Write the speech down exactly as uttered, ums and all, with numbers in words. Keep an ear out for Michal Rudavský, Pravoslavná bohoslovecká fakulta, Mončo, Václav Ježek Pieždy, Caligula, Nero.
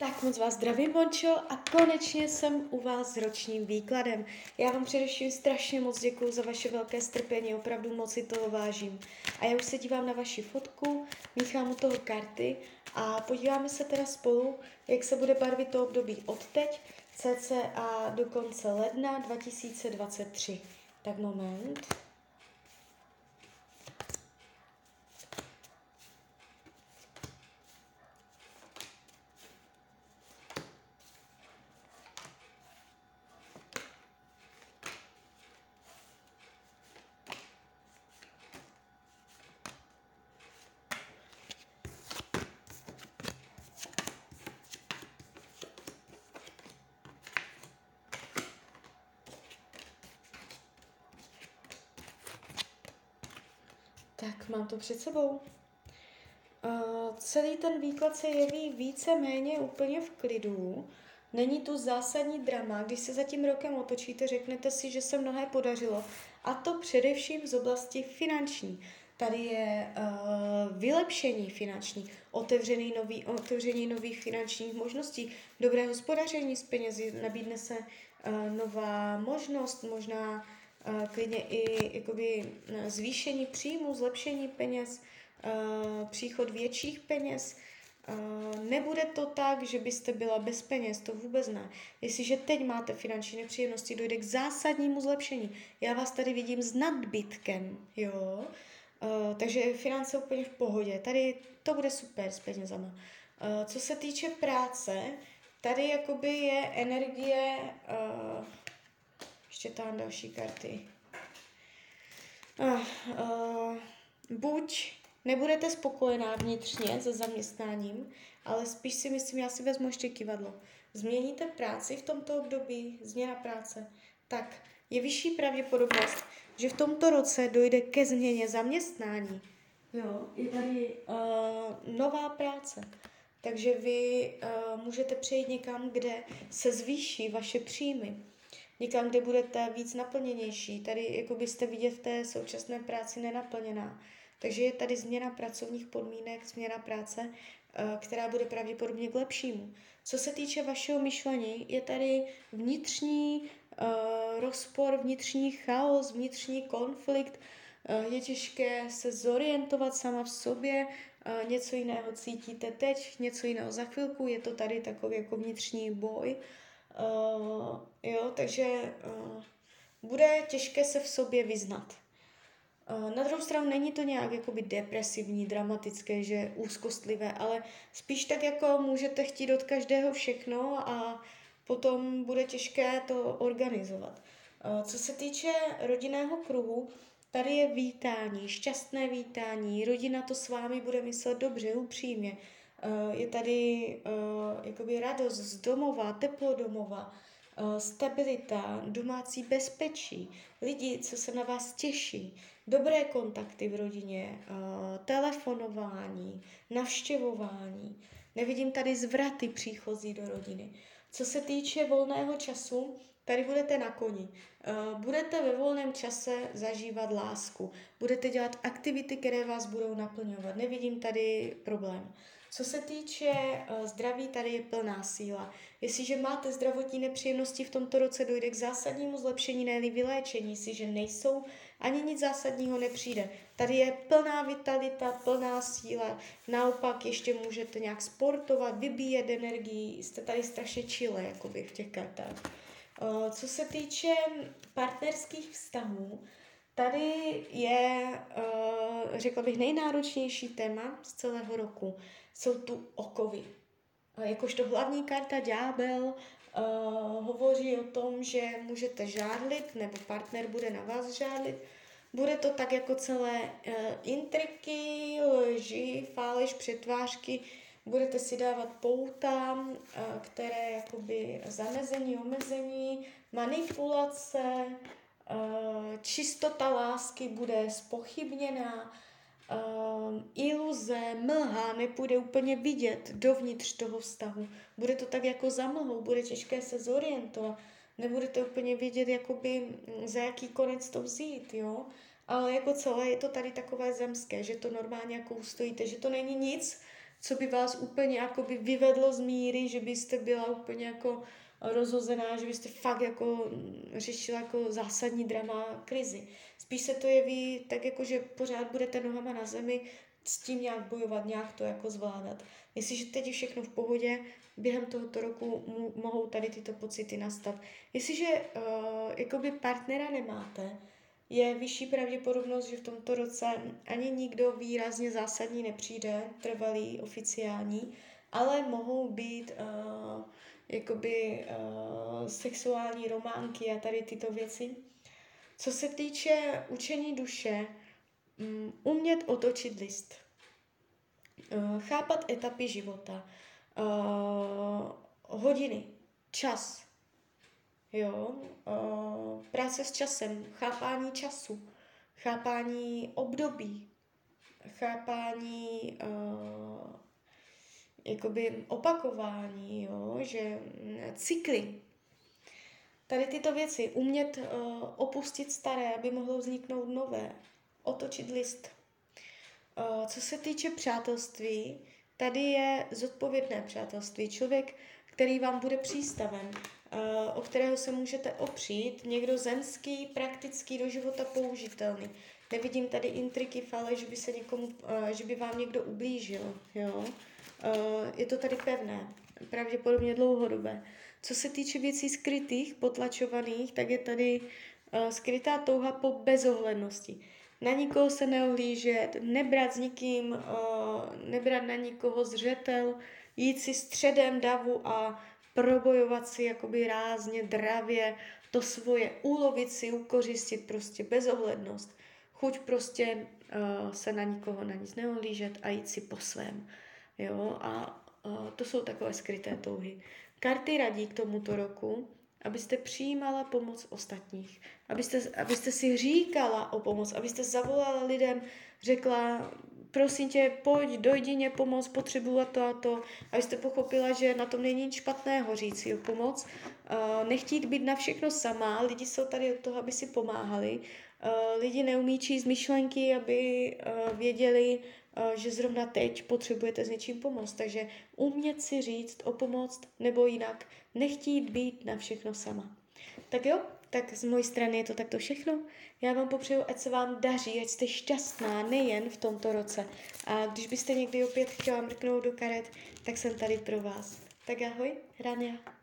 Tak moc vás zdravím, Mončo, a konečně jsem u vás s ročním výkladem. Já vám především strašně moc děkuju za vaše velké strpění, opravdu moc si toho vážím. A já už se dívám na vaši fotku, míchám u toho karty a podíváme se teda spolu, jak se bude barvit to období od teď, cca do konce ledna dva tisíce dvacet tři. Tak moment. Tak, mám to před sebou. Uh, celý ten výklad se jeví víceméně úplně v klidu. Není tu zásadní drama. Když se za tím rokem otočíte, řeknete si, že se mnohé podařilo. A to především z oblasti finanční. Tady je uh, vylepšení finanční, otevřený nový, otevření nových finančních možností, dobré hospodaření s penězi, nabídne se uh, nová možnost, možná klidně i jakoby zvýšení příjmu, zlepšení peněz, příchod větších peněz. Nebude to tak, že byste byla bez peněz, to vůbec ne. Jestliže teď máte finanční nepříjemnosti, dojde k zásadnímu zlepšení. Já vás tady vidím s nadbytkem, jo? Takže finance úplně v pohodě. Tady to bude super s penězama. Co se týče práce, tady jakoby je energie... Ještě tam další karty. Uh, uh, buď nebudete spokojená vnitřně se zaměstnáním, ale spíš si myslím, já si vezmu ještě kivadlo. Změníte práci v tomto období, změna práce, tak je vyšší pravděpodobnost, že v tomto roce dojde ke změně zaměstnání. Jo, je tady uh, nová práce. Takže vy uh, můžete přejít někam, kde se zvýší vaše příjmy. Někam, kde budete víc naplněnější. Tady jako byste vidět v té současné práci nenaplněná. Takže je tady změna pracovních podmínek, změna práce, která bude pravděpodobně k lepšímu. Co se týče vašeho myšlení, je tady vnitřní uh, rozpor, vnitřní chaos, vnitřní konflikt. Uh, je těžké se zorientovat sama v sobě, uh, něco jiného cítíte teď, něco jiného za chvilku, je to tady takový jako vnitřní boj. Uh, jo, takže uh, bude těžké se v sobě vyznat. Uh, na druhou stranu není to nějak jakoby depresivní, dramatické, že úzkostlivé, ale spíš tak jako můžete chtít od každého všechno a potom bude těžké to organizovat. Uh, co se týče rodinného kruhu, tady je vítání, šťastné vítání, rodina to s vámi bude myslet dobře, upřímně. Je tady uh, jakoby radost z domova, teplo domova, uh, stabilita, domácí bezpečí, lidi, co se na vás těší, dobré kontakty v rodině, uh, telefonování, navštěvování. Nevidím tady zvraty příchozí do rodiny. Co se týče volného času, tady budete na koni. Budete ve volném čase zažívat lásku. Budete dělat aktivity, které vás budou naplňovat. Nevidím tady problém. Co se týče zdraví, tady je plná síla. Jestliže máte zdravotní nepříjemnosti, v tomto roce dojde k zásadnímu zlepšení, ne-li vyléčení, jestliže nejsou, ani nic zásadního nepřijde. Tady je plná vitalita, plná síla. Naopak ještě můžete nějak sportovat, vybíjet energii. Jste tady strašně chille, jakoby v těch kartách. Co se týče partnerských vztahů, tady je, řekla bych, nejnáročnější téma z celého roku. Jsou tu okovy. Jakožto hlavní karta ďábel hovoří o tom, že můžete žárlit, nebo partner bude na vás žárlit. Bude to tak jako celé intriky, lži, faleš, přetvářky. Budete si dávat pouta, které jakoby zamezení, omezení, manipulace, čistota lásky bude zpochybněná, iluze, mlha, nepůjde úplně vidět dovnitř toho vztahu. Bude to tak jako za mlhou, bude těžké se zorientovat, nebudete úplně vidět, jakoby, za jaký konec to vzít, jo? Ale jako celé je to tady takové zemské, že to normálně jako ustojíte, že to není nic, co by vás úplně jakoby vyvedlo z míry, že byste byla úplně jako rozhozená, že byste fakt jako řešila jako zásadní drama krizi. Spíš se to jeví tak jako, že pořád budete nohama na zemi s tím nějak bojovat, nějak to jako zvládat. Jestliže teď je všechno v pohodě, během tohoto roku m- mohou tady tyto pocity nastat. Jestliže uh, jakoby partnera nemáte, je vyšší pravděpodobnost, že v tomto roce ani nikdo výrazně zásadní nepřijde, trvalý, oficiální, ale mohou být uh, jakoby uh, sexuální románky a tady tyto věci. Co se týče učení duše, um, umět otočit list, uh, chápat etapy života, uh, hodiny, čas, jo, uh, práce s časem, chápání času, chápání období, chápání uh, jakoby opakování, jo, že cykly. Tady tyto věci, umět uh, opustit staré, aby mohlo vzniknout nové, otočit list. Uh, co se týče přátelství, tady je zodpovědné přátelství. Člověk, který vám bude přístaven, o kterého se můžete opřít, někdo zemský, praktický, do života použitelný. Nevidím tady intriky, ale že by se někomu, že by vám někdo ublížil, jo. Je to tady pevné, pravděpodobně dlouhodobé. Co se týče věcí skrytých, potlačovaných, tak je tady skrytá touha po bezohlednosti. Na nikoho se neohlížet, nebrat s nikým, nebrat na nikoho zřetel, jít si středem davu a probojovat si jakoby rázně, dravě to svoje, ulovit si, ukořistit, prostě bezohlednost. Chuť prostě uh, se na nikoho, na nic neohlížet a jít si po svém. Jo? A uh, to jsou takové skryté touhy. Karty radí k tomuto roku, abyste přijímala pomoc ostatních, abyste, abyste si říkala o pomoc, abyste zavolala lidem, řekla: prosím tě, pojď, dojdi mě pomoct, potřebuji to a to. Abyste pochopila, že na tom není nic špatného říct si o pomoc. Nechtít být na všechno sama, lidi jsou tady od toho, aby si pomáhali. Lidi neumí číst myšlenky, aby věděli, že zrovna teď potřebujete s něčím pomoct. Takže umět si říct o pomoc, nebo jinak nechtít být na všechno sama. Tak jo? Tak z mojí strany je to takto všechno. Já vám popřeju, ať se vám daří, ať jste šťastná nejen v tomto roce. A když byste někdy opět chtěla mrknout do karet, tak jsem tady pro vás. Tak ahoj, Rania.